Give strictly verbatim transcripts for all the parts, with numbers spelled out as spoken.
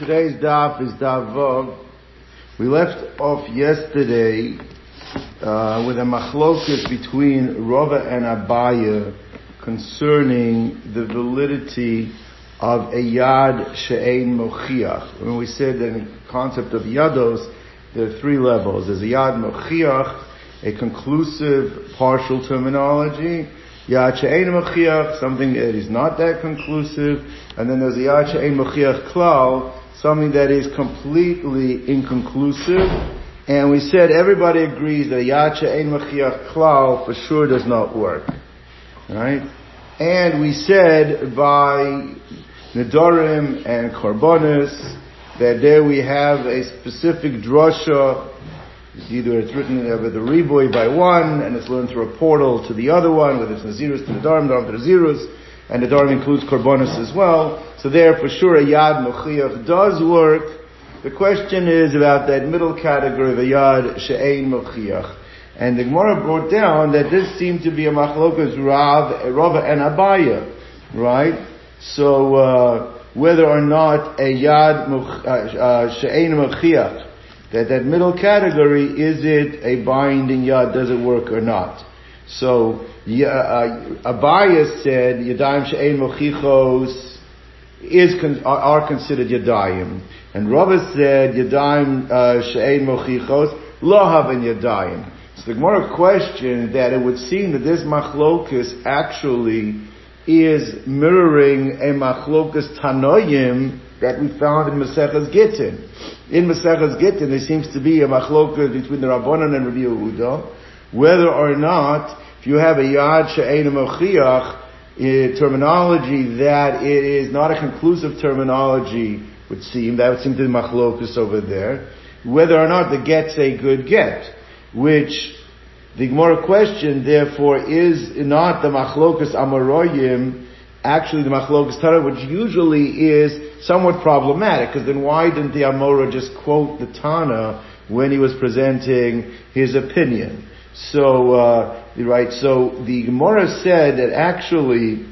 Today's daf is daf vav. We left off yesterday uh, with a machlokus between Rava and Abaye concerning the validity of a yad she'ein mochiach. When we said that in the concept of yados, there are three levels. There's a yad mochiach, a conclusive partial terminology, Yad she'ein mochiach, something that is not that conclusive, and then there's a Yad she'ein mochiach klal, something that is completely inconclusive. And we said everybody agrees that a Yad she'ein mochiach klal for sure does not work, right? And we said by Nedarim and Korbanos that there we have a specific drasha. It's either it's written with a riboy by one, and it's learned through a portal to the other one, whether it's Nazirus to the Dharm, Dharm to the Nazirus, and the Dharm includes Korbanos as well. So there, for sure, a Yad Mochiach does work. The question is about that middle category of a Yad She'ein Mochiach. And the Gemara brought down that this seemed to be a Machlokas Rav, Rava and Abaye, right? So, uh, whether or not a Yad Moch, uh, uh, She'ein Mochiach, that that middle category, is it a binding yad, does it work or not? So, yeah, uh, Abaye said, Yadayim she'ein mochichos is con- are considered Yadayim. And Rava said, Yadayim uh, she'ein mochichos lo haven Yadayim. So the Gemara questioned that it would seem that this machlokus actually is mirroring a machlokus tanoim that we found in Maseches Gittin. In Maseches Gittin, there seems to be a machloka between the Rabbanan and Rabbi Yehuda, whether or not, if you have a Yad She'ein Mochiach uh, terminology, that it is not a conclusive terminology, would seem, that would seem to be machlokas over there, whether or not the get's a good get, which the Gemara question, therefore, is not the machlokas Amoraim, actually the machlokas Torah, which usually is somewhat problematic, because then why didn't the Amora just quote the Tana when he was presenting his opinion? So, uh, right, so the Gemara said that actually,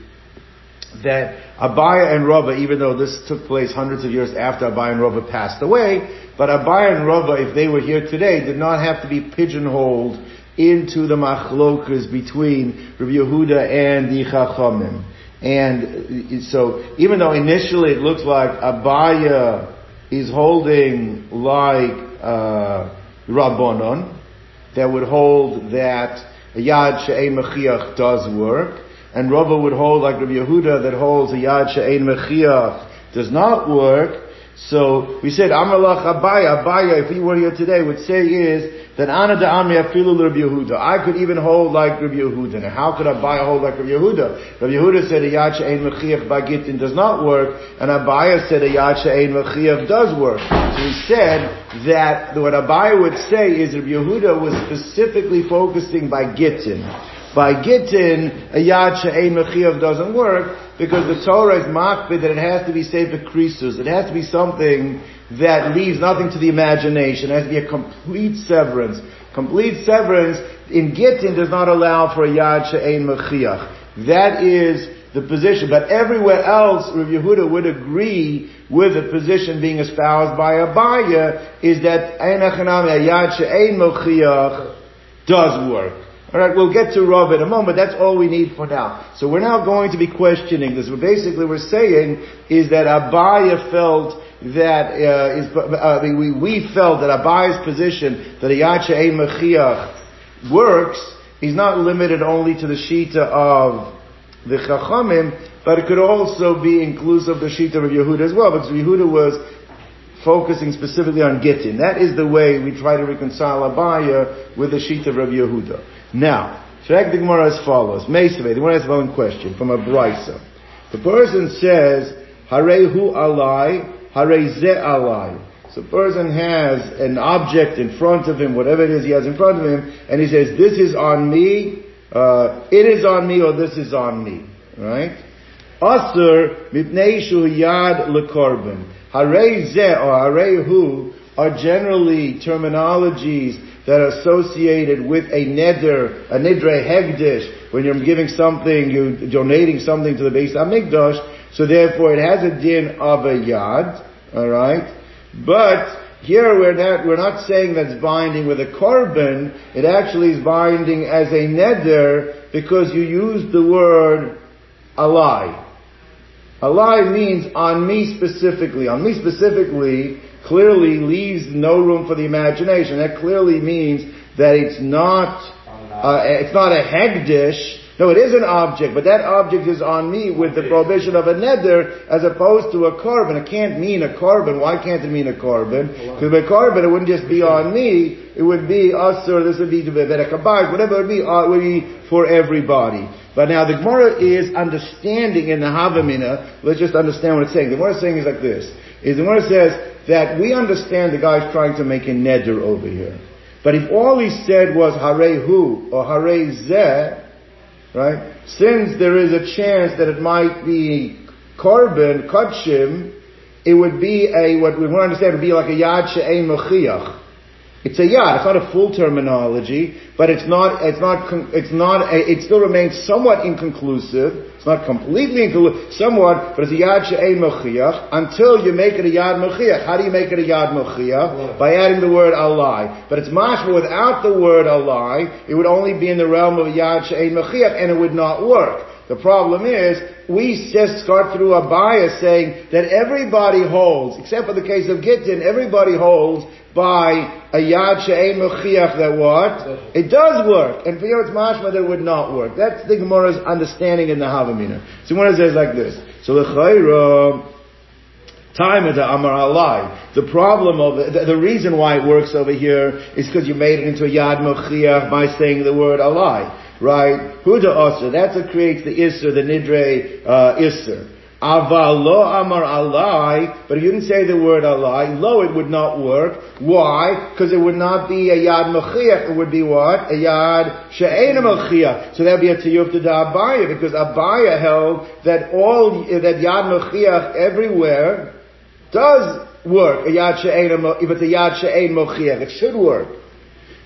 that Abaye and Rava, even though this took place hundreds of years after Abaye and Rava passed away, but Abaye and Rava, if they were here today, did not have to be pigeonholed into the machlokas between Rabbi Yehuda and the Chachamim. And so, even though initially it looks like Abaye is holding like uh, Rabbanon, that would hold that Yad She'ein Mochiach does work, and Rava would hold like Rabbi Yehuda that holds Yad She'ein Mochiach does not work. So we said Amar Lach Abaye, Abaye, if he were here today, would say is that Ana da'ami afilu l'Rabbi Yehuda. I could even hold like Rabbi Yehuda. Now how could Abaye hold like Rabbi Yehuda? Rabbi Yehuda said a Yad She'ein Mochiach by Gittin does not work, and Abaye said a Yad She'ein Mochiach does work. So he said that what Abaye would say is Rabbi Yehuda was specifically focusing by Gittin. By Gittin, a Yad She'ein Mochiach doesn't work, because the Torah is machbid that it has to be sefer krisus. It has to be something that leaves nothing to the imagination. It has to be a complete severance. Complete severance in Gittin does not allow for a Yad She'ein Mochiach. That is the position. But everywhere else, Rabbi Yehuda would agree with the position being espoused by Abaye, is that Einachanami, a Yad She'ein Mochiach does work. Alright, we'll get to Rav in a moment. That's all we need for now. So we're now going to be questioning this. What basically we're saying is that Abaye felt that, uh, is, uh, we, we felt that Abaye's position that a Yad She'ein Mochiach works is not limited only to the Shita of the Chachamim, but it could also be inclusive of the Shita of Yehuda as well, because Yehuda was focusing specifically on Gittin. That is the way we try to reconcile Abaye with the Shita of Rabbi Yehuda. Now, Shrek the Gemara as follows. Meisaveh, the one has the following question from a Brisa. The person says, Harei hu alai, harei ze alai. So the person has an object in front of him, whatever it is he has in front of him, and he says, this is on me, uh, it is on me, or this is on me. Right? Asur mipnei shu yad lekorban. Harei ze or harei hu are generally terminologies that are associated with a neder, a nidre hegdish, when you're giving something, you're donating something to the Beis Hamikdash, so therefore it has a din of a yad, All right? But here we're not we're not saying that's binding with a korban. It actually is binding as a neder because you used the word alai. Alai means on me specifically. On me specifically clearly leaves no room for the imagination. That clearly means that it's not uh, it's not a hegdish. No, it is an object, but that object is on me with the prohibition of a neder as opposed to a korban. It can't mean a korban. Why can't it mean a korban? Because with a korban, it wouldn't just be on me. It would be us, or this would be Berekabayit, whatever it would be, it would be for everybody. But now the Gemara is understanding in the Havamina. Let's just understand what it's saying. The Gemara is saying is like this. Is the Gemara says that we understand the guy's trying to make a neder over here. But if all he said was Hare Hu or Hare Zeh, right? Since there is a chance that it might be korban, kodshim, it would be a, what we want to understand would be like a yad she'ein mechiach. It's a yad, it's not a full terminology, but it's not, it's not, it's not, a, it still remains somewhat inconclusive. It's not completely inconclusive, somewhat, but it's a yad she'ein mechiach, until you make it a yad mechiach. How do you make it a yad mechiach? Yeah. By adding the word alai. But it's mashma without the word alai, it would only be in the realm of a yad she'ein mechiach, and it would not work. The problem is, we just start through Abaye saying that everybody holds, except for the case of Gittin, everybody holds by a yad she'ein mechiach that what? It does work. And for you it's mashma that it would not work. That's the Gemara's understanding in the Havamina. So the Gemara says like this. So the Chayra, time of the Amar Alai. The problem of, the, the reason why it works over here is because you made it into a yad mechiach by saying the word alai. Right? Huda Osir. That's what creates the Isser, the Nidre uh, Isser. Aval lo amar alai, but if you didn't say the word alai, lo, it would not work. Why? Because it would not be a yad mechiach, it would be what? A yad she'ein mechiach. So that would be a tiyuf to the Abaye, because Abaye held that all, that yad mechiach everywhere does work. A yad she'ein, if it's a yad she'ein mechiach, it should work.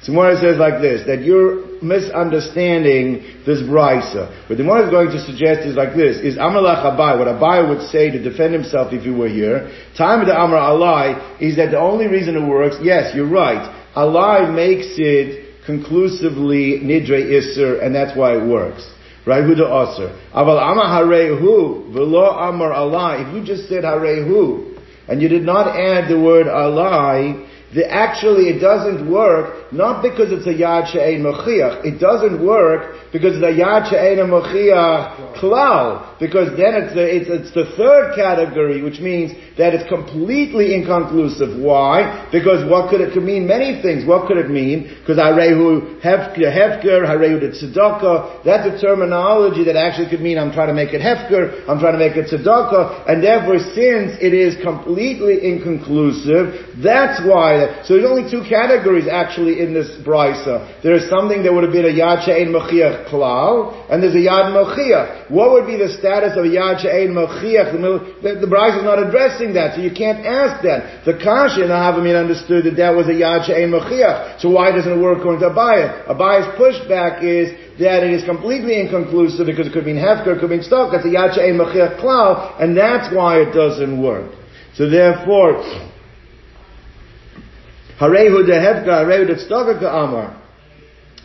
So Mordechai says like this, that you're misunderstanding this brisa. What the Mordechai is going to suggest is like this, is Amalach Abai, what Abai would say to defend himself if you were here, time of the Amar Alai is that the only reason it works, yes, you're right, Alai makes it conclusively Nidre Isser, and that's why it works. Right? Huda Osir. Aval Amar Harehu, Velo Amar Alai, if you just said Harehu, and you did not add the word Alai, The, actually, it doesn't work, not because it's a yad she'ein mechiach. It doesn't work because it's a yad she'ein mechiach klal. Because then it's the, it's, it's the third category, which means that it's completely inconclusive. Why? Because what could it, could mean many things. What could it mean? Because harehu hefker, hefker, harehu de tzedakah. That's a terminology that actually could mean I'm trying to make it hefker, I'm trying to make it tzedakah. And therefore, since it is completely inconclusive, that's why. So there's only two categories actually in this brisa. There is something that would have been a yad she'ein mechiach klal, and there's a yad mechiach. What would be the status of a yad she'ein mechiach? The, the brisa is not addressing that, so you can't ask that. The kasha in the Havamina understood that that was a yad she'ein mechiach. So why doesn't it work according to Abaye? Abaye's pushback is that it is completely inconclusive because it could mean hefker, it could mean stock. That's a yad she'ein mechiach klal, and that's why it doesn't work. So therefore, Harehu de hefka, harehu de tzedakah ka'amar.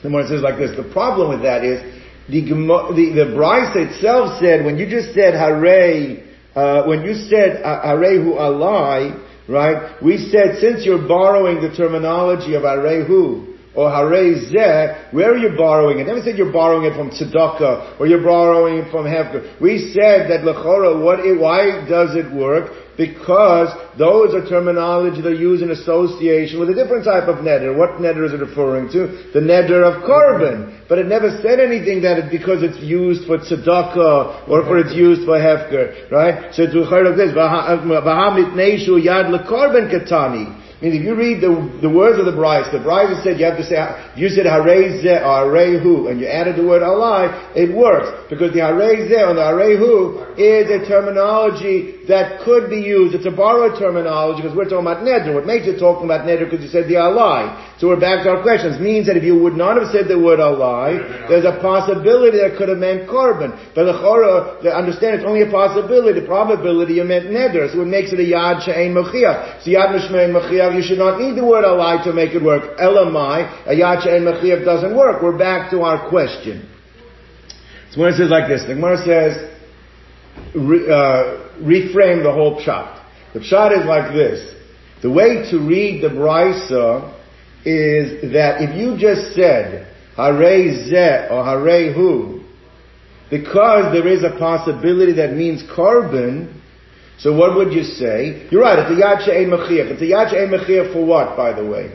The one says like this. The problem with that is the the, the brisa itself said when you just said harei, uh, when you said harehu alai, right? We said since you're borrowing the terminology of harehu or harei zeh, where are you borrowing it? Never said you're borrowing it from tzedakah or you're borrowing it from hefka. We said that lechora. What? It, why does it work? Because those are terminology that are used in association with a different type of neder. What neder is it referring to? The neder of korban. But it never said anything that it, because it's used for tzedakah or for it's used for hefker, right? So it's heard of this, v'ha mitnei shu yad lekorban katani. Means if you read the, the words of the Brayos, the Brayos said you have to say, you said harei zeh or harei hu, and you added the word alai, it works. Because the harei zeh or the harei hu is a terminology that could be used. It's a borrowed terminology because we're talking about neder. What makes you talking about neder because you said the alai. So we're back to our questions. Means that if you would not have said the word alai, there's a possibility that could have meant korban. But the chorah, understand it's only a possibility, the probability you meant neder. So it makes it a yad she'ein mechiach. So yad she'ein mechiach, you should not need the word alai to make it work. Elamai, a yacha and mechiav doesn't work. We're back to our question. So when it says like this, the Gemara says, re, uh, reframe the whole pshat. The pshat is like this. The way to read the brisa is that if you just said, harei zeh or harei hu, because there is a possibility that means korban, so what would you say? You're right, it's a yad she'ein mechiach. It's a yad she'ein mechiach for what, by the way?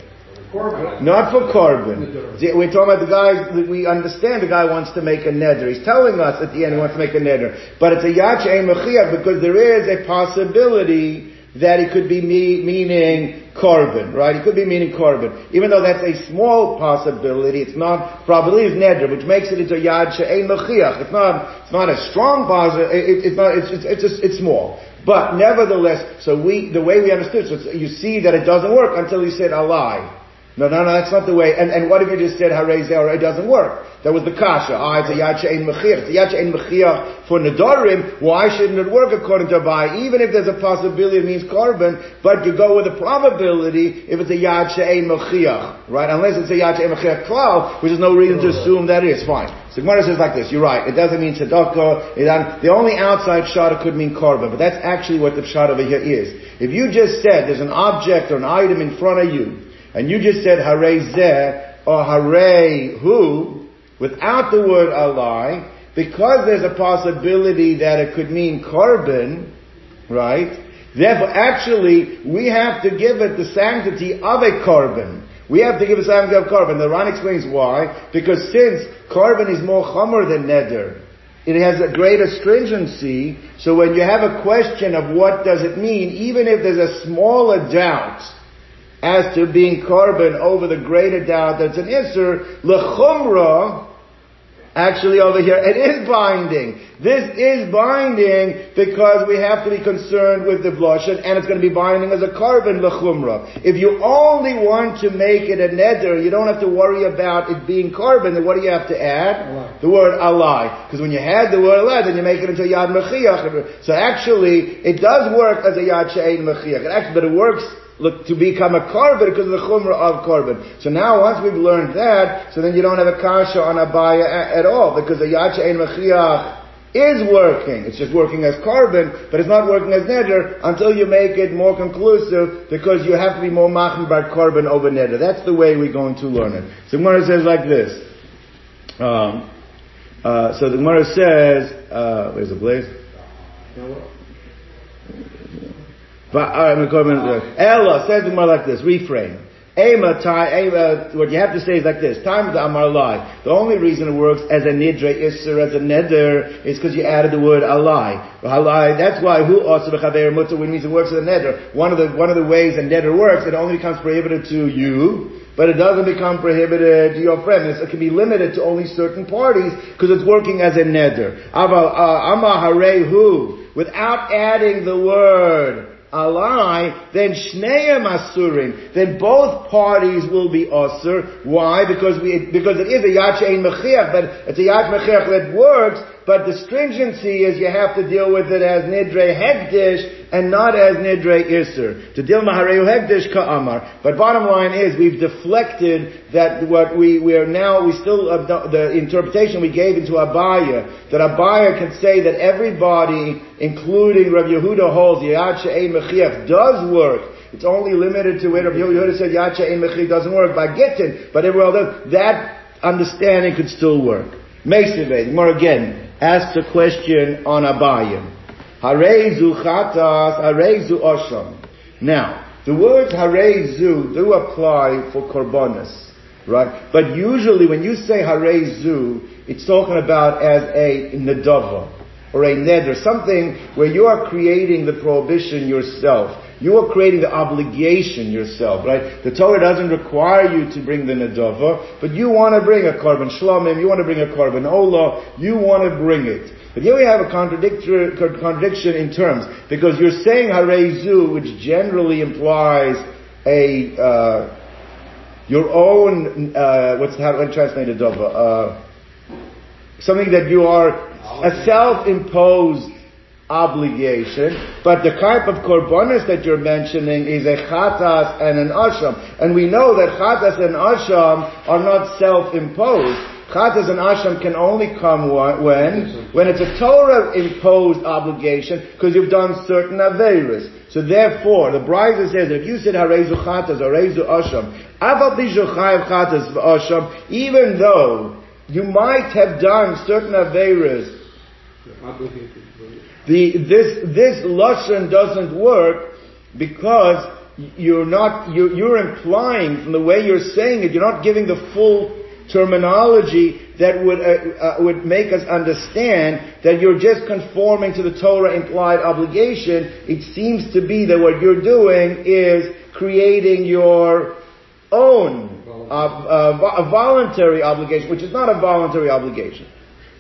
Korban. Not for korban. We're talking about the guy, we understand the guy wants to make a neder. He's telling us at the end he wants to make a neder. But it's a yad she'ein mechiach because there is a possibility that it could be me, meaning korban, right? It could be meaning korban. Even though that's a small possibility, it's not, probably is neder, which makes it into yad she'ein mechiach. It's not, it's not a strong possibility, it, it's not, it's, it's, it's, it's small. But nevertheless, so we, the way we understood, so you see that it doesn't work until you said alai. No, no, no, that's not the way. And, and what if you just said harei zeh or it doesn't work? That was the kasha. Ah, it's a yad she'ein mechiach. It's a yad she'ein mechiach for nedarim. Why shouldn't it work according to Abaye? Even if there's a possibility it means korban, but you go with a probability if it's a yad she'ein mechiach, right? Unless it's a yad she'ein mechiach klal, which is no reason to assume that it is. Fine. So Gemara says like this, you're right, it doesn't mean tzedakah, it doesn't, the only outside pshat could mean korban, but that's actually what the pshat over here is. If you just said there's an object or an item in front of you, and you just said harei zeh or harei hu, without the word alai, because there's a possibility that it could mean korban, right? Therefore, actually, we have to give it the sanctity of a korban. We have to give a sanctity of korban. The Ran explains why. Because since korban is more chomer than neder, it has a greater stringency. So when you have a question of what does it mean, even if there's a smaller doubt as to being korban over the greater doubt that's an isser, lechumra, actually over here, it is binding. This is binding because we have to be concerned with the blushin, and it's going to be binding as a korban lechumra. If you only want to make it a neder, you don't have to worry about it being korban, then what do you have to add? Alai. The word alai. Because when you add the word alai, then you make it into yad mechiach. So actually, it does work as a yad she'ein mechiach. It actually, but it works Look, to become a korban because of the chumrah of korban. So now once we've learned that, so then you don't have a kasha on Abaye at all, because the yad she'ein mechiach is working. It's just working as korban, but it's not working as neder until you make it more conclusive, because you have to be more machmir about korban over neder. That's the way we're going to learn it. So the Gemara says like this. Um, uh, so the Gemara says, uh, where's the place? Ella says more like this, reframe. What you have to say is like this, time of the Amar Alai. The only reason it works as a nidre isser, as a neder, is because you added the word alai. Alai, that's why who also b'chaver mutzah, which means it works as a neder. One of the, one of the ways a neder works, it only becomes prohibited to you, but it doesn't become prohibited to your friend. It can be limited to only certain parties, because it's working as a neder. Amar harei hu, without adding the word alai, then shneim asurim, then both parties will be asur. Why? Because we, because it is a yad she'ein mechiach, but it's a yad mechiach that works, but the stringency is you have to deal with it as nidre hekdesh and not as nidre iser. To deal mahareu hekdesh ka'amar. But bottom line is, we've deflected that what we, we are now, we still, uh, the interpretation we gave into Abaye, that Abaye can say that everybody, including Rav Yehuda holds, Yad She'ein Mechiach does work. It's only limited to where Rav Yehuda said Yad She'ein Mechiach doesn't work by Gittin, but everywhere else, that understanding could still work. Meisivay, the Gemara again asks a question on Abaye. Harei zu chatas, harei zu osham. Now, the words harei zu do apply for korbanos, right? But usually when you say harei zu, it's talking about as a nedava or a neder, something where you are creating the prohibition yourself. You are creating the obligation yourself, right? The Torah doesn't require you to bring the nedava, but you want to bring a korban shlomim, you want to bring a korban olah, you want to bring it. But here we have a contradictory, contradiction in terms, because you're saying harezu, which generally implies a uh, your own uh, what's how do I translate nedava? Uh, something that you are a self-imposed obligation, but the type of korbanos that you're mentioning is a chatas and an asham, and we know that chatas and asham are not self-imposed. Chatas and asham can only come when when it's a Torah-imposed obligation, because you've done certain averis. So therefore, the Brisa says that if you said harezu chatas, harezu asham, aval pi chayav chatas v'asham, even though you might have done certain averis, The, this, this lashon doesn't work, because you're not, you're, you're implying from the way you're saying it, you're not giving the full terminology that would, uh, uh, would make us understand that you're just conforming to the Torah implied obligation. It seems to be that what you're doing is creating your own, uh, uh, voluntary obligation, which is not a voluntary obligation.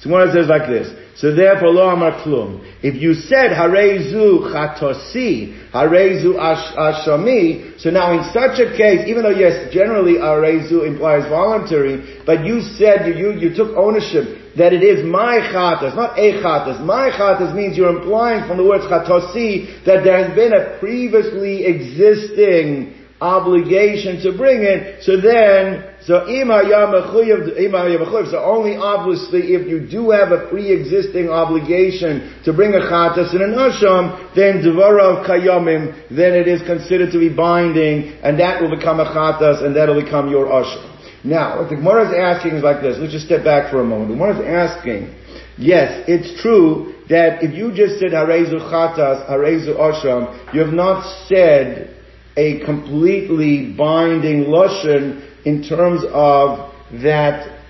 So one says like this. So therefore, lo amar klum. If you said harezu chatosi, harezu ashami, so now in such a case, even though yes, generally harezu implies voluntary, but you said you you took ownership that it is my chatas, not a chatas. My chatas means you're implying from the words chatosi that there has been a previously existing obligation to bring it. So then. So, ima yamechuyev, ima yamechuyev. So only obviously if you do have a pre-existing obligation to bring a chatas and an asham, then dvarav kayamim, then it is considered to be binding, and that will become a chatas, and that will become your asham. Now, what the Gemara is asking is like this. Let's just step back for a moment. The Gemara is asking, yes, it's true that if you just said harezu chatas, harezu asham, you have not said a completely binding lashon. In terms of that,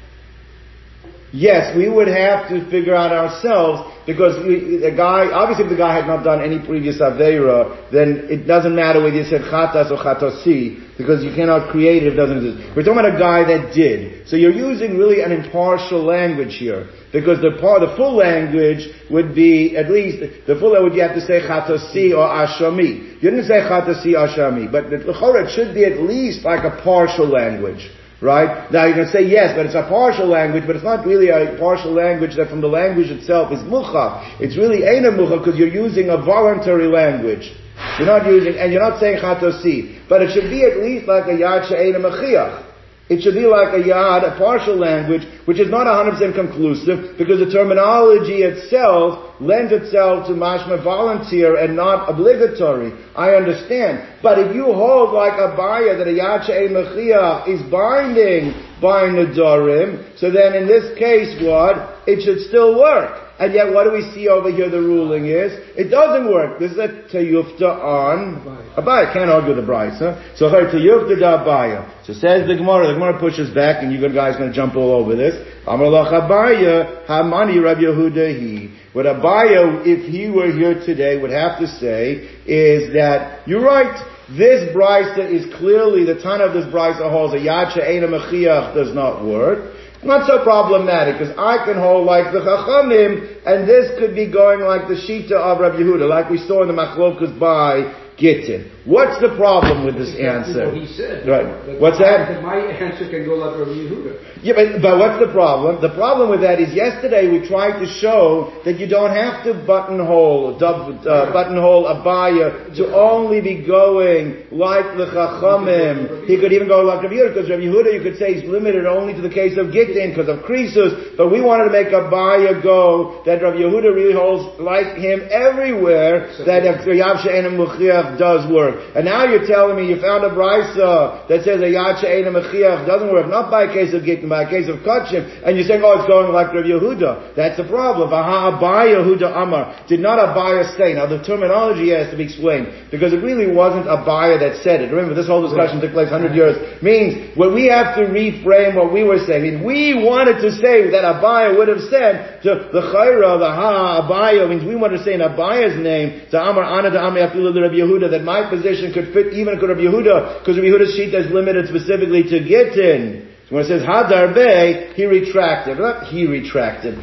yes, we would have to figure out ourselves, because we, the guy, obviously if the guy had not done any previous aveira, then it doesn't matter whether you said chatas or chatasi, because you cannot create it if it doesn't exist. We're talking about a guy that did. So you're using really an impartial language here, because the part, the full language would be, at least, the full language you have to say chatasi or ashami. You didn't say Chatasi Ashami, but the L'chorah should be at least like a partial language, right? Now you're going to say, yes, but it's a partial language, but it's not really a partial language that from the language itself is Mucha. It's really Eina Mucha, because you're using a voluntary language. You're not using, and you're not saying Chatasi, but it should be at least like a Yad She'eina Mechiach. It should be like a Yad, a partial language, which is not one hundred percent conclusive, because the terminology itself lends itself to mashma volunteer and not obligatory. I understand. But if you hold like Abaye that a Yad She'ein Mechiach is binding by Nedarim, so then in this case what? It should still work. And yet what do we see over here the ruling is? It doesn't work. This is a teyufta on Abaye. Can't argue the brisa. So her teyufta da Abaye. So says the Gemara, the Gemara pushes back, and you guys are going to jump all over this. Amar lach Abaye, hamani Rav Yehuda hi. What Abaye, if he were here today, would have to say is that, you're right, this brisa is clearly, the ton of this brisa holds a Yad She'ein Mechiach does not work. Not so problematic, because I can hold like the Chachamim, and this could be going like the Shita of Rabbi Yehuda, like we saw in the Machlokas by Gittin. What's the problem with this exactly answer? What he said. Right. That what's that? that? My answer can go like Rabbi Yehuda. Yeah, but, but what's the problem? The problem with that is yesterday we tried to show that you don't have to buttonhole, dub, uh, buttonhole Abaye to only be going like the Chachamim. He could even go like Rabbi Yehuda, because Rabbi Yehuda you could say is limited only to the case of Gittin because of Krisus, but we wanted to make Abaye go that Rabbi Yehuda really holds like him everywhere, that if Yav She'ein Mechiach does work. And now you're telling me you found a brisa that says a Yad She'ein Mechiach doesn't work, not by a case of Gittin, by a case of Kachim, and you're saying, oh, it's going like Rav Yehuda. That's the problem. Aha, Abaye Yehuda Amar. Did not Abaye say. Now the terminology has to be explained, because it really wasn't Abaye that said it. Remember, this whole discussion took place one hundred years. Means, what we have to reframe what we were saying. If we wanted to say that Abaye would have said to the Chayra, the Ha, Abaye, means we want to say in Abaye's name, to Amar Ana, to Amar Afilu, the Rav Yehuda, Yehuda, that my position could fit even Rav Yehuda, because Rav Yehuda's shita is limited specifically to Gittin. So when it says Hadarbe, he retracted. Not he retracted.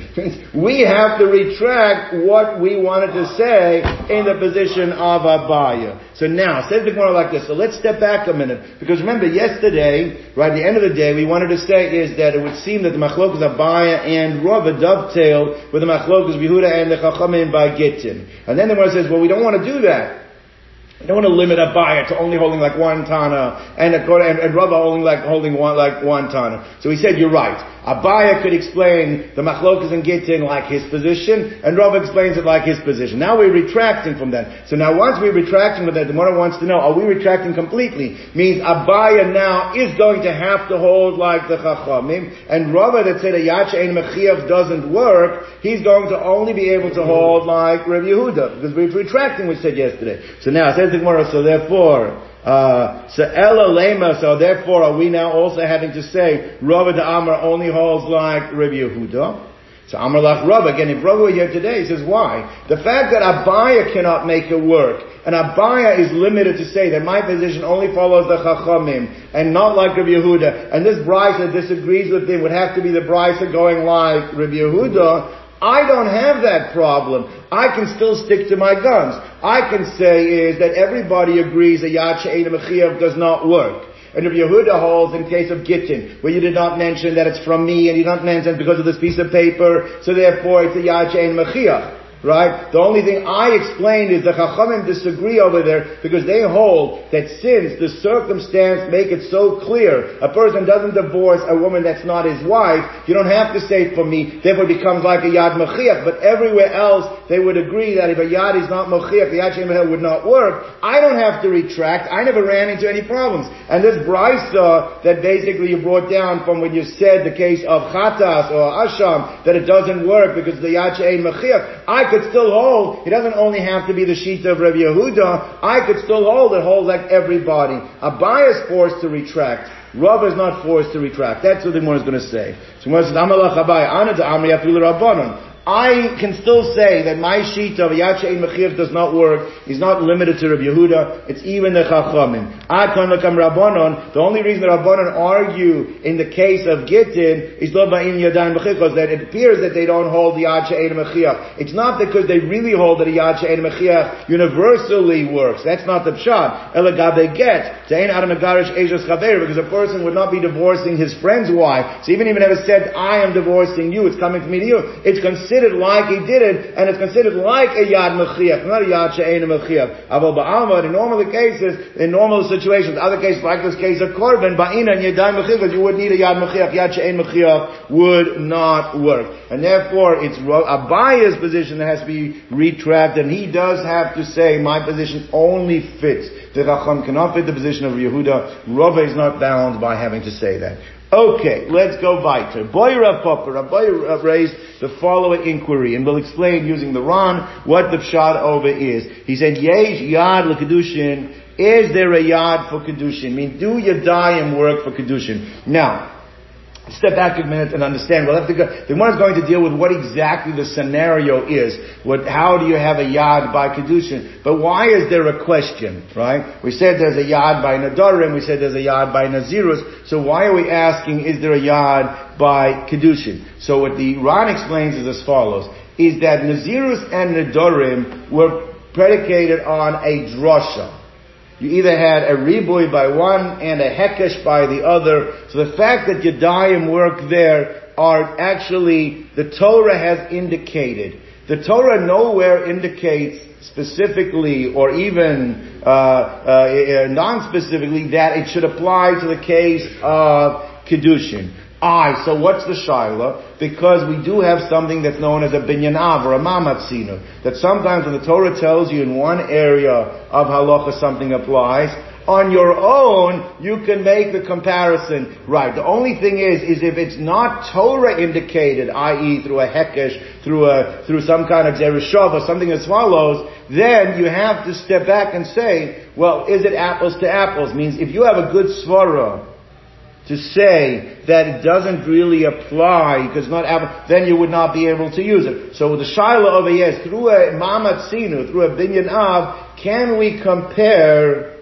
We have to retract what we wanted to say in the position of Abaye. So now, say the Gemara like this. So let's step back a minute. Because remember, yesterday, right at the end of the day, we wanted to say is that it would seem that the machlokas Abaye and Rava dovetailed with the machlokas Yehuda and the Chachamim by Gittin. And then the Gemara says, well, we don't want to do that. I don't want to limit Abaye to only holding like one tana, and a, and, and Rava only like holding one like one tana. So he said, "You're right. Abaye could explain the machlokas and Gittin like his position, and Rava explains it like his position." Now we're retracting from that. So now once we're retracting from that, the Gemara wants to know: are we retracting completely? Means Abaye now is going to have to hold like the Chachamim, and Rava that said a Yache and Mechiav doesn't work. He's going to only be able to hold like Rav Yehuda because we're retracting, which said yesterday. So now it says. So therefore, uh, so Ella Lema, so therefore are we now also having to say, Rava de Amar only holds like Rav Yehuda? So Amar Lach Rava, again, if Rava were here today, he says, why? The fact that Abaye cannot make it work, and Abaye is limited to say that my position only follows the Chachamim, and not like Rav Yehuda, and this Brisa disagrees with him, would have to be the Brisa going like Rav Yehuda, I don't have that problem. I can still stick to my guns. I can say is that everybody agrees that Yad She'ein Mechiyav does not work. And if Yehuda holds in case of Gittin, where you did not mention that it's from me and you don't mention it because of this piece of paper, so therefore it's a Yad She'ein Mechiyav. Right? The only thing I explained is the Chachamim disagree over there because they hold that since the circumstance make it so clear, a person doesn't divorce a woman that's not his wife, you don't have to say for me, therefore it becomes like a Yad Mechiach. But everywhere else, they would agree that if a Yad is not Mechiach, the Yad She'ein Mechiach would not work. I don't have to retract. I never ran into any problems. And this Brisa that basically you brought down from when you said the case of Chatas or Asham, that it doesn't work because the Yad She'ein Mechiach, I could still hold, it doesn't only have to be the sheet of Rav Yehuda, I could still hold, it holds like everybody. Abaye is forced to retract. Rava is not forced to retract. That's what the Gemara is going to say. So Gemara says, Amalach Abaye, Anad Amri Afilu Rabbanon. I can still say that my sheet of Yad She'ein Mechiyav does not work. He's not limited to Rav Yehuda. It's even the Chachamim. Aton Lekam Rabbanon. The only reason the Rabbanon argue in the case of Gittin is not by in Yadayim Mechiyav, that it appears that they don't hold the Yad She'ein Mechiyav. It's not because they really hold that the Yad She'ein Mechiyav universally works. That's not the pshat. Elagabe get to ein adam megarish eishas chaver, because a person would not be divorcing his friend's wife. So even if he never said I am divorcing you, it's coming from me to you. It's considered Considered like he did it, and it's considered like a Yad Mechiyav, not a Yad She'ein Mechiyav. Aval ba'amad, in normal cases, in normal situations, other cases like this case of Korban, ba'ina and Yadayim Mechiyav, you would need a Yad Mechiyav. Yad She'ein Mechiyav would not work. And therefore, it's Abaye's position that has to be retracted, and he does have to say, my position only fits. The Chacham cannot fit the position of Yehuda. Rava is not bound by having to say that. Okay, let's go weiter. Boy Rav Papa, Rav raised the following inquiry, and we'll explain using the Ran what the pshat over is. He said, Yesh Yad L'Kedushin, is there a Yad for Kedushin? I mean, do Yadayim work for Kedushin? Now, step back a minute and understand. We'll have to go. The Gemara is going to deal with what exactly the scenario is. What? How do you have a yad by kedushin? But why is there a question? Right? We said there's a yad by nedarim. We said there's a yad by nazirus. So why are we asking? Is there a yad by kedushin? So what the Ran explains is as follows: is that nazirus and nedarim were predicated on a drasha. You either had a riboy by one and a hekesh by the other. So the fact that yadayim work there are actually, the Torah has indicated. The Torah nowhere indicates specifically or even uh, uh, non-specifically that it should apply to the case of Kedushin. Aye, so what's the shaila? Because we do have something that's known as a binyan av or a mamatzinu. That sometimes when the Torah tells you in one area of halacha something applies, on your own you can make the comparison. Right. The only thing is, is if it's not Torah indicated, that is through a hekesh, through a through some kind of zerushav or something that swallows, then you have to step back and say, well, is it apples to apples? Means if you have a good svara to say that it doesn't really apply, because not then you would not be able to use it. So the Shiloh over here is through a Mamatzinu, through a Binyan Av, can we compare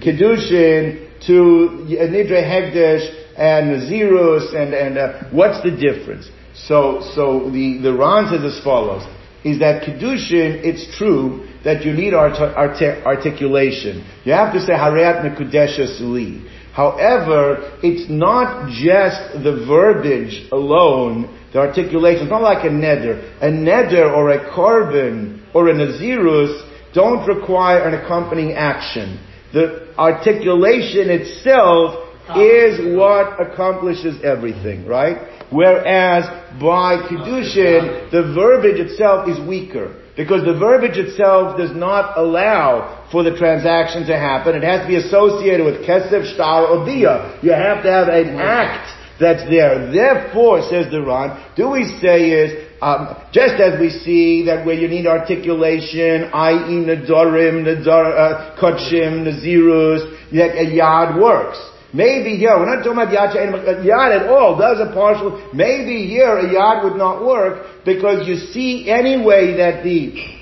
Kedushin to Nidre Hegdesh and Nazirus, and, and uh, what's the difference? So so the, the Ran says as follows, is that Kedushin, it's true that you need art, art, articulation. You have to say Hareat Mekudeshes Li. However, it's not just the verbiage alone, the articulation. It's not like a neder. A neder or a korban or a nazirus don't require an accompanying action. The articulation itself is what accomplishes everything, right? Whereas by Kiddushin, the verbiage itself is weaker, because the verbiage itself does not allow for the transaction to happen. It has to be associated with Kesef, Shtar, or Biyah. You have to have an act that's there. Therefore, says the Ran, do we say is, um, just as we see that where you need articulation, that is. Nedarim, Nedar, uh, Kodshim, Nazirus, a Yad works. Maybe here, we're not talking about yad, yad at all, does a partial, maybe here a yad would not work, because you see anyway that the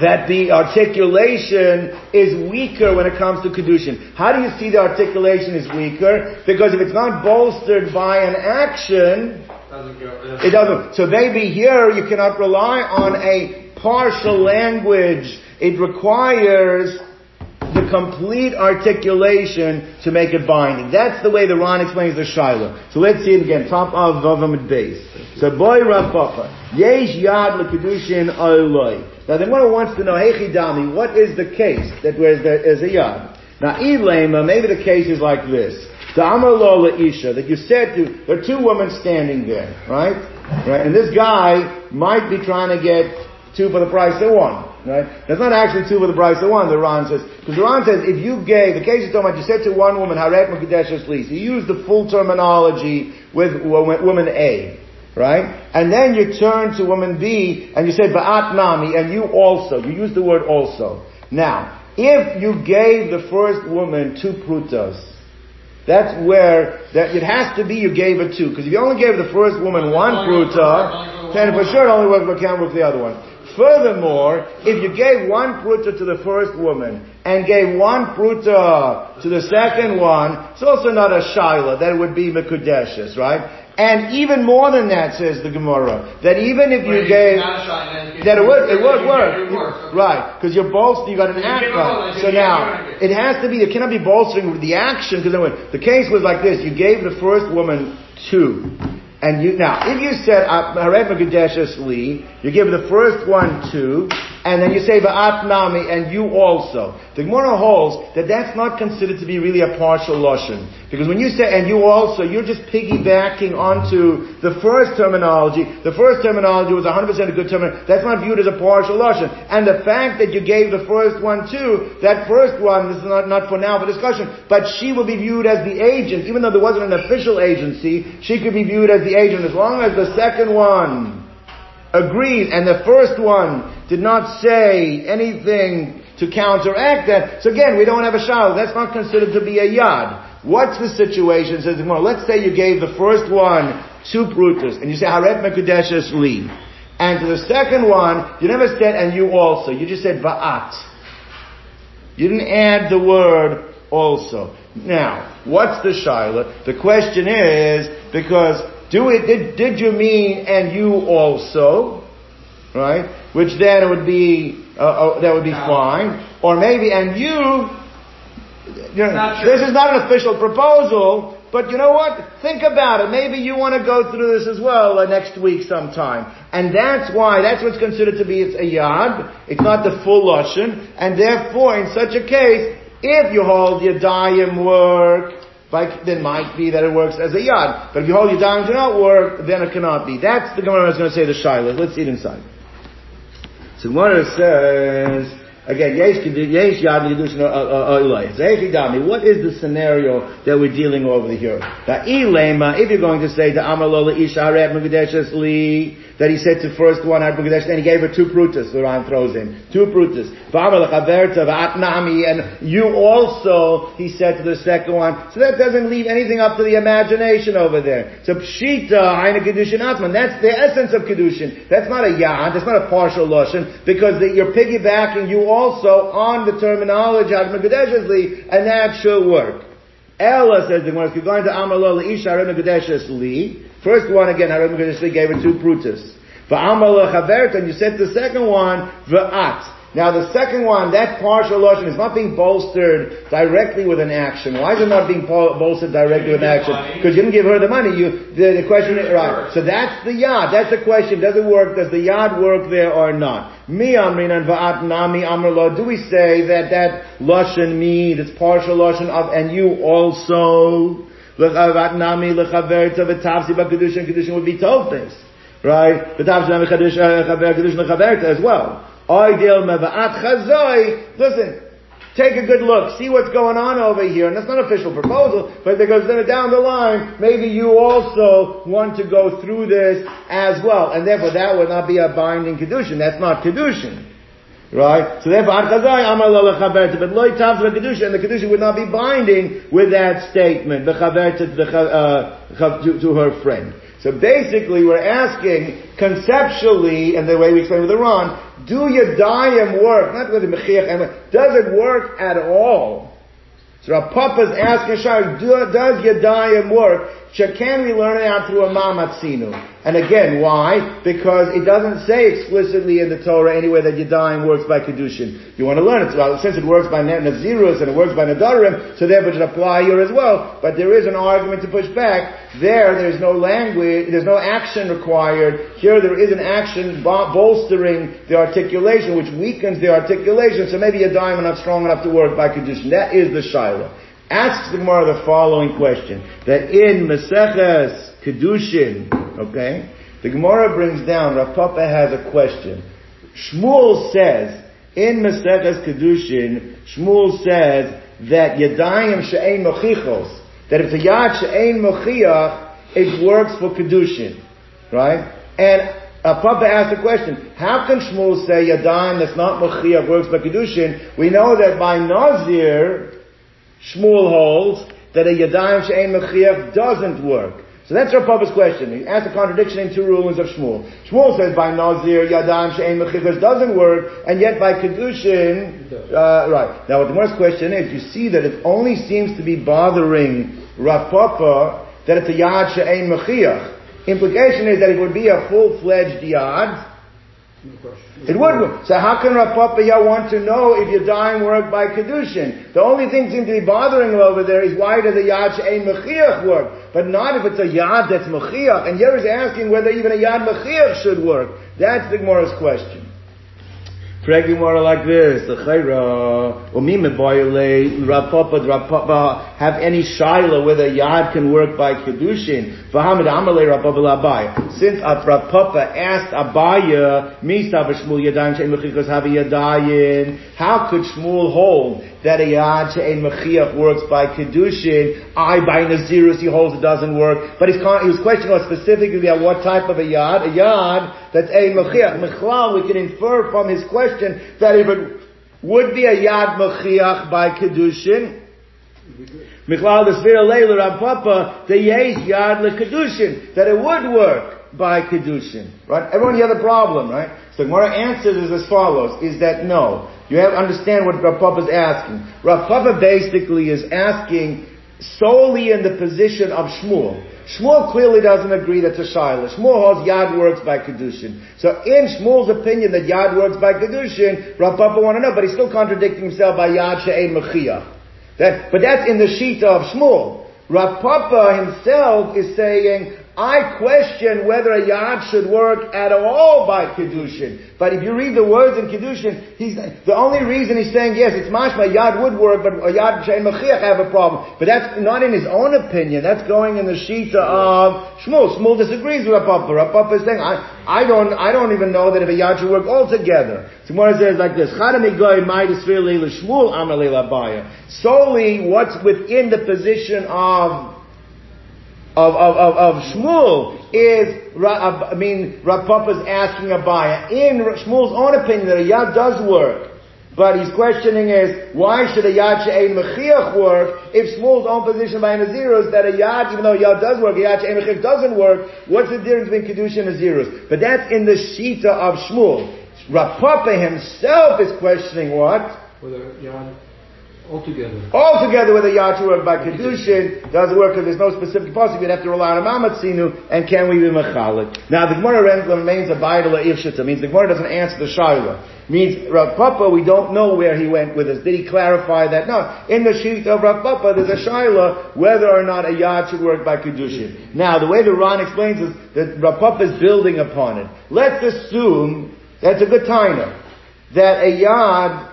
that the articulation is weaker when it comes to Kedushin. How do you see the articulation is weaker? Because if it's not bolstered by an action, it doesn't. So maybe here you cannot rely on a partial language. It requires the complete articulation to make it binding. That's the way the Ron explains the Shiloh. So let's see it again. Top of Vavamid base. So boy Rav Papa, Yesh Yad L'Kedushin Oloi. Now the one who wants to know, Hey Chidami, what is the case that where there is a Yad? Now Elema, maybe the case is like this. The Amalola Isha, that you said to, there are two women standing there, right? Right? And this guy might be trying to get two for the price of one. Right? That's not actually two for the price of one, the Ran says. Because the Ran says, if you gave, the case is talking about, you said to one woman, Haret Mekudeshes Li, you use the full terminology with woman A, right? And then you turn to woman B, and you said, Ba'at Nami, and you also, you use the word also. Now, if you gave the first woman two prutas, that's where, that it has to be you gave her two. Because if you only gave the first woman one pruta, then for sure it only works, can't work the other one. Furthermore, if you gave one pruta to the first woman and gave one pruta to the second one, it's also not a shaila. That would be mekudeshes, right? And even more than that, says the Gemara, that even if you gave, that it would, it would work, right? Because you're bolstering, you got an act. So now it has to be. You cannot be bolstering with the action, because the case was like this: you gave the first woman two. And you, now, if you said, Haret Mekudeshes Li, you give the first one two, and then you say, Ba'at Nami, and you also. The Gemara holds that that's not considered to be really a partial Lashon. Because when you say, and you also, you're just piggybacking onto the first terminology. The first terminology was one hundred percent a good terminology. That's not viewed as a partial Lashon. And the fact that you gave the first one two, that first one, this is not, not for now for discussion, but she will be viewed as the agent. Even though there wasn't an official agency, she could be viewed as the agent, as long as the second one agrees and the first one did not say anything to counteract that. So again, we don't have a shaila. That's not considered to be a yad. What's the situation? Says the Gemara, let's say you gave the first one two prutas, and you say Haret Mekudeshes Li, and to the second one you never said and you also. You just said Ba'at. You didn't add the word also. Now, what's the shaila? The question is, because Do it, did, did you mean, and you also, right? Which then it would be, uh, uh, that would be fine. Or maybe, and you, you know, this is not an official proposal, but you know what? Think about it. Maybe you want to go through this as well uh, next week sometime. And that's why, that's what's considered to be, it's a yad, it's not the full lashon, and therefore, in such a case, if you hold your dayim work, Like, then might be that it works as a yad. But if you hold your down do not work, then it cannot be. That's the Gemara is going to say the Shiloh. Let's see it inside. So Gemara says, again, Yesh Yad L'Kedushin Oloi. So Yesh Yad, what is the scenario that we're dealing over here? If you're going to say, the Amar Lo L'Isha Haret Mekudeshes Li, that he said to first one, and he gave her two prutas, the Ran throws in. Two prutas. And you also, he said to the second one. So that doesn't leave anything up to the imagination over there. So pshita, aina kedushin atman. That's the essence of kedushin. That's not a ya'an, that's not a partial loshon, because the, you're piggybacking you also on the terminology, and that should work. Ella says the Gemara, if you're going to Amar lo leisha harim mekudeshes li, first one again, harim mekudeshes li gave her two prutas. V'amar lo chaverta, and you said the second one, v'at. Now the second one, that partial lotion is not being bolstered directly with an action. Why is it not being bolstered directly with an action? Because you didn't give her the money. You, the, the question is, right. So that's the yad. That's the question. Does it work? Does the yad work there or not? Mi amrinan va'at nami amrlo. Do we say that that lotion me, that's partial lotion of, and you also, l'chavat nami l'chaver tzavet tavsi ba'kedushin, kedushin would be told this. Right? The tavsi nami chaver kedushin l'chaver as well. Listen, take a good look, see what's going on over here, and that's not an official proposal, but there goes down the line, maybe you also want to go through this as well, and therefore that would not be a binding kedushin, that's not kedushin. Right? So therefore, but and the kedushin would not be binding with that statement, the to her friend. So basically, we're asking, conceptually, and the way we explain with Iran, do your dayim work? Not with the mechiach, does it work at all? So Rav Papa's asking, do, does your dayim work? Can we learn it out through a mamatzinu? And again, why? Because it doesn't say explicitly in the Torah anywhere that Yadayim works by Kedushin. You want to learn it. So since it works by Nazirus and it works by Nedarim, so therefore it should apply here as well. But there is an argument to push back. There, there's no language, there's no action required. Here there is an action bolstering the articulation, which weakens the articulation, so maybe Yadayim are not strong enough to work by Kedushin. That is the Shaila. Asks the Gemara the following question, that in Maseches Kedushin, okay, the Gemara brings down, Rav Papa has a question. Shmuel says, in Maseches Kedushin, Shmuel says that Yadayim she'ein mochichos, that if the Yad she'ein mochiach, it works for Kedushin, right? And Uh, Papa asked the question, how can Shmuel say Yadayim that's not mochiach works by Kedushin? We know that by Nazir, Shmuel holds that a Yadayim she'ein mechiach doesn't work. So that's Rav Papa's question. He asked a contradiction in two rulings of Shmuel. Shmuel says by Nazir, Yadayim she'ein mechiach doesn't work, and yet by Kedushin, uh, right. Now what the Gemara's question is, you see that it only seems to be bothering Rav Papa that it's a Yad she'ein mechiach. Implication is that it would be a full-fledged Yad. It would. So how can Rav Papa want to know if you're dying work by Kedushin? The only thing that seems to be bothering him over there is why does a Yad she'ein mechiach work? But not if it's a Yad that's mechiach. And here he's asking whether even a Yad mechiach should work. That's the Gemara's question. Pray Gemara like this. The Chayra, Umi mebayale, Rav Papa, Rav Papa, have any shaila whether Yad can work by Kedushin? V'hamid amale Rav Papa l'Abaye. Since Rav Papa asked Abaye, Misa v'shmul Yadayim she'ein mechichos havi Yadayin, how could Shmuel hold that a Yad she'ein mechiach works by Kedushin? I by Nazirus, he holds it doesn't work. But he's, he was questioning us specifically at what type of a Yad, a Yad that's a mechiach. Mechlal, we can infer from his question that if it would be a Yad Mechiach by Kedushin, Michlal the Sfira Leila Rav Papa, the Yesh Yad Le Kedushin, that it would work by Kedushin. Right? Everyone here had a problem, right? So Gemara answers is as follows, is that no. You have to understand what Rav Papa is asking. Rav Papa basically is asking solely in the position of Shmuel. Shmuel clearly doesn't agree that's a shaila. Shmuel holds Yad works by Kedushin. So in Shmuel's opinion that Yad works by Kedushin, Rav Papa want to know, but he's still contradicting himself by Yad she'ein mechiach. That, but that's in the shita of Shmuel. Rav Papa himself is saying, I question whether a Yad should work at all by Kedushin. But if you read the words in Kedushin, he's, the only reason he's saying, yes, it's mashma, Yad would work, but a Yad she'ein mechiach have a problem. But that's not in his own opinion. That's going in the shita of Shmuel. Shmuel disagrees with Rav Papa. Rav Papa is saying, I, I don't, I don't even know that if a Yad should work altogether. So Gemara says like this, solely what's within the position of Of, of, of, of Shmuel is I mean, Rav Papa's asking Abaye. In Shmuel's own opinion, that a yad does work. But his questioning is, why should a yad she'ein mechiach work if Shmuel's own position by Nazirus is that a yad, even though a yad does work, a yad she'ein mechiach doesn't work, what's the difference between Kedusha and Nazirus? But that's in the Shita of Shmuel. Rav Papa himself is questioning what? Whether yad altogether. Altogether whether yad should work by Kedushin, doesn't work because there's no specific possibility. We'd have to rely on Amatzinu, and can we be Mechalik? Now the Gemara remains a vital ifshita. Means the Gemara doesn't answer the Shaila. Means Rav Papa, we don't know where he went with us. Did he clarify that? No. In the sheet of Rav Papa, there's a shaila whether or not a yad should work by kedushin. Now, the way the Ran explains is that Rav Papa is building upon it. Let's assume that's a good taina that a yad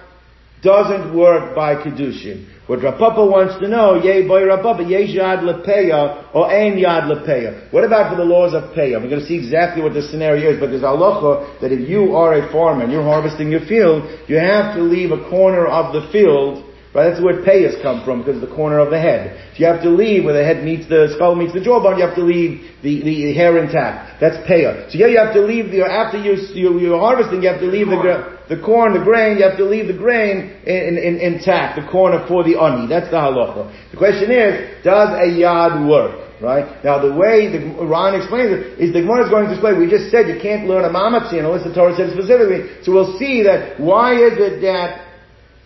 doesn't work by kedushin. What Rav Papa wants to know, yeh boy Rav Papa, yesh yad lepeya or ein yad lepeya. What about for the laws of peya? We're going to see exactly what the scenario is, but there's halacha that if you are a farmer and you're harvesting your field, you have to leave a corner of the field. Right, that's where payas come from, because it's the corner of the head. If you have to leave where the head meets the skull meets the jawbone, you have to leave the, the hair intact. That's paya. So yeah, you have to leave the, after you, you you're harvesting, you have to leave the corn. the the corn, the grain. You have to leave the grain in, in, in, intact, the corner for the ani. That's the halacha. The question is, does a yad work? Right? Now the way the Ran explains it is the Gemara is going to explain, we just said you can't learn a mamatzi unless the Torah said specifically. So we'll see that why is it that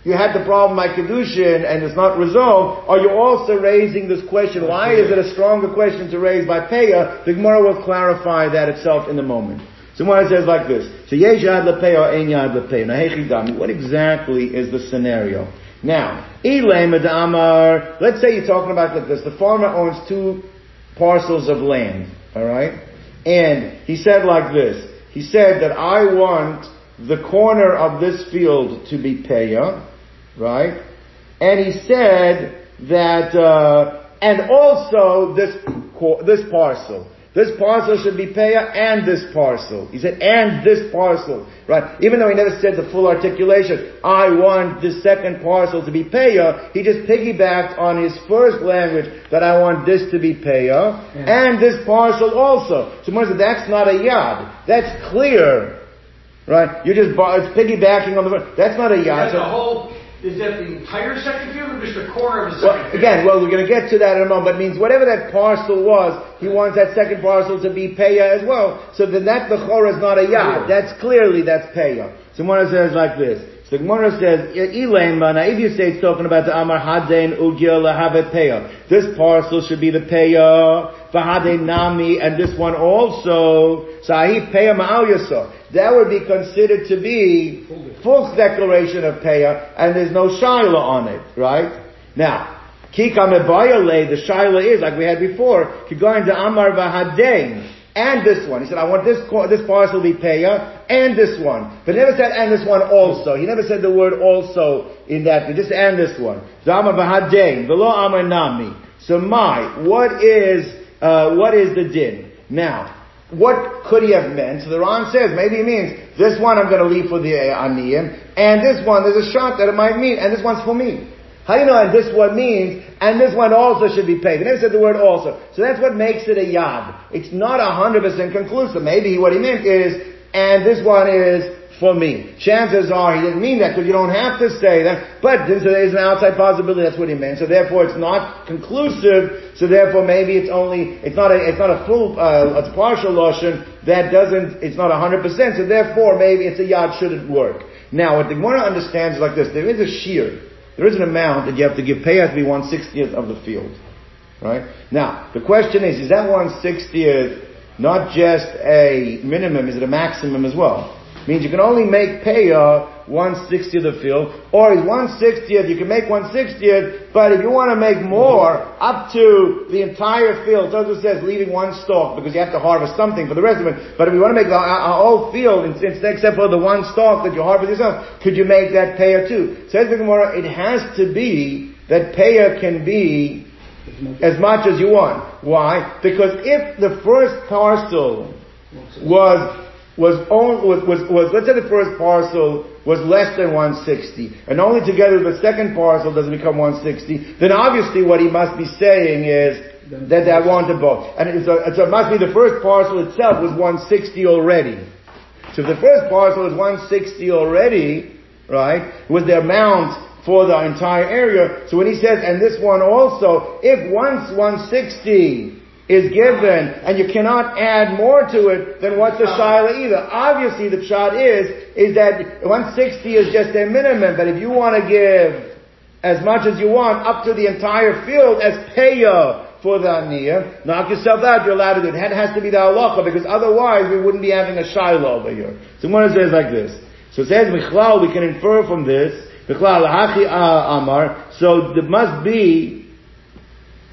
you had the problem by Kedushin and it's not resolved. Are you also raising this question? Why is it a stronger question to raise by Peya? The Gemara will clarify that itself in a moment. So Gemara says like this. So Yesh Yad LePeya or Ein Yad LePeya. Now Hechi Dami, what exactly is the scenario? Now, Elay Madamar, let's say you're talking about like this. The farmer owns two parcels of land, alright? And he said like this. He said that I want the corner of this field to be Peya, right? And he said that, uh, and also this, this parcel. This parcel should be Peya and this parcel. He said, and this parcel, right? Even though he never said the full articulation, I want this second parcel to be Peya, he just piggybacked on his first language that I want this to be Peya, yeah, and this parcel also. So Moses said, that's not a yad. That's clear. Right? You're just, bar- it's piggybacking on the, that's not a yad. The whole, is that the entire second field or just the corner of the second well, field? Again, well, we're going to get to that in a moment, but it means whatever that parcel was, he wants that second parcel to be peya as well. So then that bechora is not a yad. That's clearly, that's peya. So Gemara says like this. The Gemara says, now if you say it's talking about the Amar Hadein Ugya Lahave Peya, this parcel should be the Peya, Fahadein Nami, and this one also, Sahi Peya Ma'al Yasa. That would be considered to be false declaration of Peya, and there's no Shaila on it, right? Now, Kikam Ebayale, the Shaila is, like we had before, Kigain to Amar Vahadein, and this one. He said, I want this this parcel to be Peya, and this one. But he never said, and this one also. He never said the word also in that, just and this one. Dama v'hadein, v'lo amar nami. So my, what is, uh, what is the din? Now, what could he have meant? So the Ran says, maybe he means, this one I'm going to leave for the Aniyim, and this one, there's a shot that it might mean, and this one's for me. How do you know and this one means, and this one also should be paid? He never said the word also. So that's what makes it a yad. It's not a hundred percent conclusive. Maybe what he meant is, and this one is for me. Chances are he didn't mean that, because you don't have to say that, but since there is an outside possibility, that's what he meant. So therefore it's not conclusive, so therefore maybe it's only, it's not a, it's not a full, uh, it's partial lotion, that doesn't, it's not a hundred percent, so therefore maybe it's a yad, should it work? Now what the Gemara understands is like this, there is a shear. There is an amount that you have to give. Pay has to be one sixtieth of the field, right? Now the question is: is that one sixtieth not just a minimum? Is it a maximum as well? It means you can only make paya one sixtieth of the field, or is one sixtieth you can make one sixtieth, but if you want to make more, up to the entire field. So it says leaving one stalk because you have to harvest something for the rest of it. But if you want to make a whole field instead, except for the one stalk that you harvest yourself, could you make that paya too? Says the Gemara, it has to be that paya can be as much as you want. Why? Because if the first parcel was Was, only, was, was, was, let's say the first parcel was less than one sixty, and only together with the second parcel doesn't become one sixty, then obviously what he must be saying is That I wanted both. And it, so, so it must be the first parcel itself was one sixty already. So if the first parcel is one sixty already, right, with the amount for the entire area, so when he says, and this one also, if once one sixty is given, and you cannot add more to it, then what's the shaila either? Obviously the pshat is, is that one sixty is just a minimum, but if you want to give as much as you want, up to the entire field as payah, for the aniyah, knock yourself out, you're allowed to do it. That has to be the halacha, because otherwise we wouldn't be having a shiloh over here. So when it says like this, so it says, Michlal, we can infer from this, Michlal, Hachi Amar, so there must be,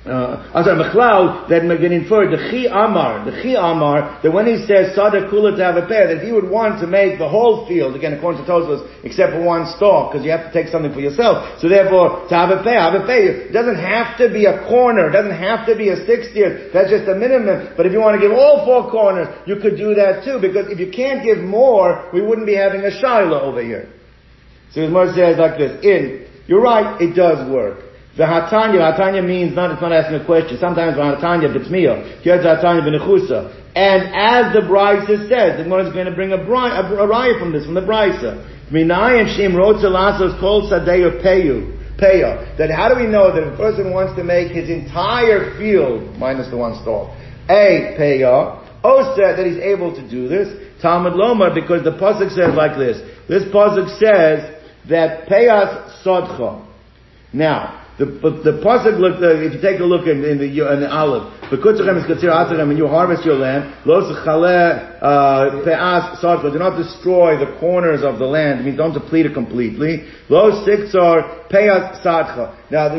uh, I'm sorry, Michlal, that we can infer, the Chi Amar, the Chi Amar, that when he says, Sada Kula to have a pair, that he would want to make the whole field, again, according to Tosfos, except for one stalk, because you have to take something for yourself. So therefore, to have a pair, have a pair, it doesn't have to be a corner, it doesn't have to be a sixtieth, that's just a minimum. But if you want to give all four corners, you could do that too, because if you can't give more, we wouldn't be having a shiloh over here. So his mother says like this, in, you're right, it does work. The Hatanya, Hatanya means not, it's not asking a question. Sometimes the Hatanya, B'tzmiya, here's Hatanya B'nechusa. And as the Brisa says, the Gemara is going to bring a, a, a raya from this, from the Brisa. Minayim Shim Rotzelasos Kol Sadeyu Peyu. Peyu. That how do we know that if a person wants to make his entire field, minus the one stalk, a Peyu, Osa, that he's able to do this, Talmud Lomar, because the Pasuk says like this. This Pasuk says that Peyas Sodcha. Now, The, the pasuk, look, the, if you take a look in, in the in the olive, and you harvest your land, uh, do not destroy the corners of the land. It means don't deplete it completely. Now, the,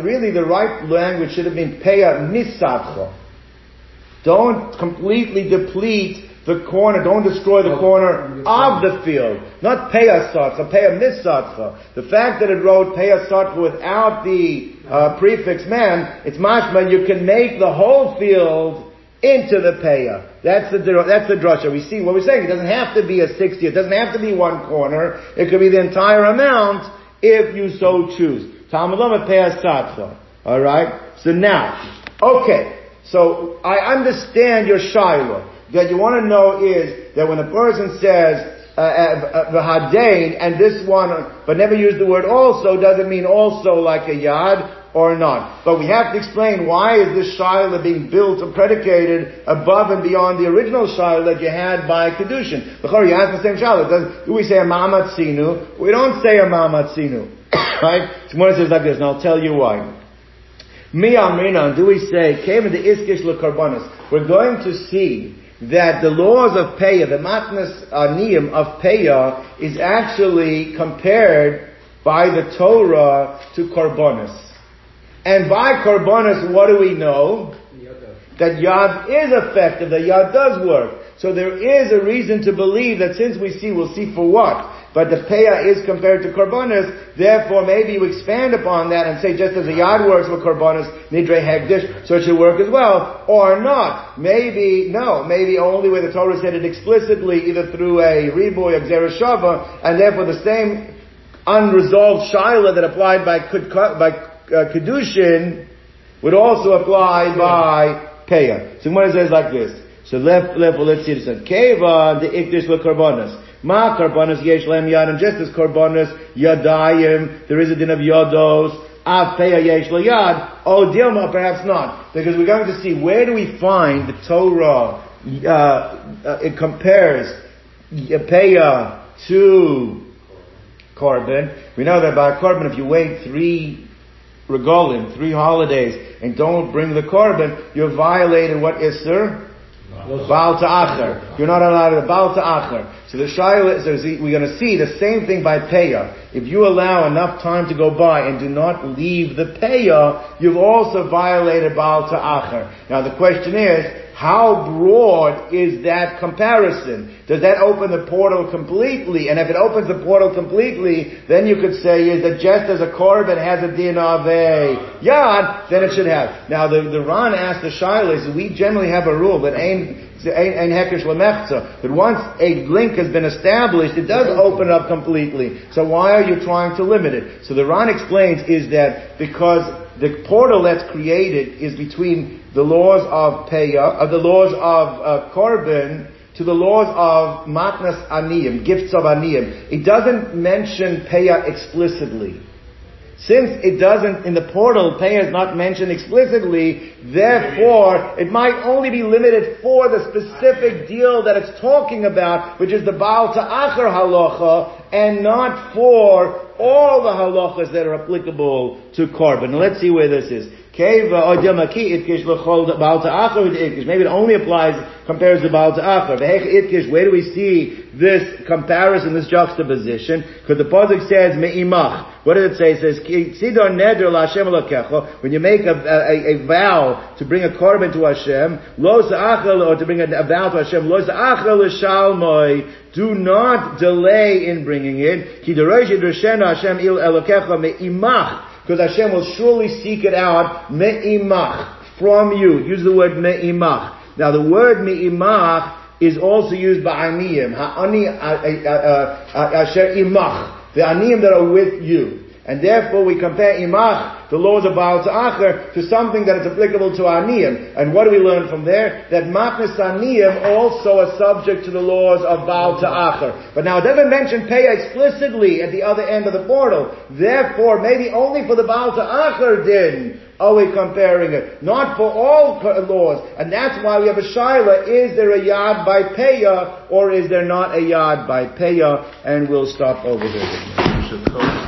really, the right language should have been peyat misatcha. Don't completely deplete the corner, don't destroy the corner of the field. Not peyat satcha, peyat misatcha. The fact that it wrote peyat satcha without the Uh, prefix man, it's mashma, you can make the whole field into the payah. That's the, that's the drasha. We see what we're saying. It doesn't have to be a sixty. It doesn't have to be one corner. It could be the entire amount if you so choose. Talmud Lama payah satcha. Alright? So now, okay. So I understand your shiloh. That you want to know is that when a person says v'hadain, uh, uh, and this one, but never use the word also, doesn't mean also like a yad or not. But we have to explain why is this shilah being built or predicated above and beyond the original shilah that you had by Kedushin. B'chor, you ask the same shilah. Do we say a ma'amat sinu? We don't say a ma'amat sinu. Right? Shmuel says like this, and I'll tell you why. Mi amrina, do we say, came into iskish lekarbonis. We're going to see that the laws of Peyah, the matnas aniyim of Peyah, is actually compared by the Torah to Korbanos. And by Korbanos, what do we know? That Yad is effective, that Yad does work. So there is a reason to believe that since we see, we'll see for what? But the Peyah is compared to Korbanos, therefore maybe you expand upon that and say just as a Yad works with Korbanos, Nidre Hegdish, so it should work as well, or not. Maybe, no, maybe only where the Torah said it explicitly, either through a Riboy or Gzeres Shava, and therefore the same unresolved Shilah that applied by, by uh, Kedushin would also apply by Peyah. So Gemara says like this. So left, left, well, let's see this. Keva, the Ikdish with Korbanos. Ma karbonos yesh lem yad, and just as karbonos yadayim, there is a din of yados. Av peya yesh le yad. Oh, dilma, perhaps not, because we're going to see where do we find the Torah. Uh, uh, it compares peya to korban. We know that by korban, if you wait three regalim, three holidays, and don't bring the korban, you've violated what iser? Baal ta'achar. You're not allowed to Baal ta'achar. So the shayla, so we're going to see the same thing by payah. If you allow enough time to go by and do not leave the payah, you've also violated Baal ta'achar. Now the question is, how broad is that comparison? Does that open the portal completely? And if it opens the portal completely, then you could say is that just as a korban has a din of a yad, then it should have. Now the, the Ran asked the shilas, we generally have a rule that ain't But once a link has been established, it does open up completely. So why are you trying to limit it? So the Ran explains is that because the portal that's created is between the laws of payah, uh, the laws of uh, korban, to the laws of matnas aniyim, gifts of aniyim. It doesn't mention payah explicitly. Since it doesn't, in the portal, payah is not mentioned explicitly, therefore, it might only be limited for the specific deal that it's talking about, which is the Baal Ta'achar halacha, and not for all the halachas that are applicable to korban. Now let's see where this is. Maybe it only applies, compares to Baal Ta'achar. Where do we see this comparison, this juxtaposition? Because the pasuk says, Me'imach. What does it say? It says, when you make a, a, a vow to bring a korban to Hashem, or to bring a vow to Hashem, do not delay in bringing it. Because Hashem will surely seek it out, me'imach, from you. Use the word me'imach. Now the word me'imach is also used by aniyim. Ha'ani asher imach. The aniyim that are with you. And therefore we compare imach, the laws of Baal Ta'achar, to something that is applicable to aniyim. And what do we learn from there? That matnas aniyim also are subject to the laws of Baal Ta'achar. But now it doesn't mention payah explicitly at the other end of the portal. Therefore, maybe only for the Baal Ta'achar din are we comparing it. Not for all laws. And that's why we have a shaila. Is there a yad by payah or is there not a yad by payah? And we'll stop over here.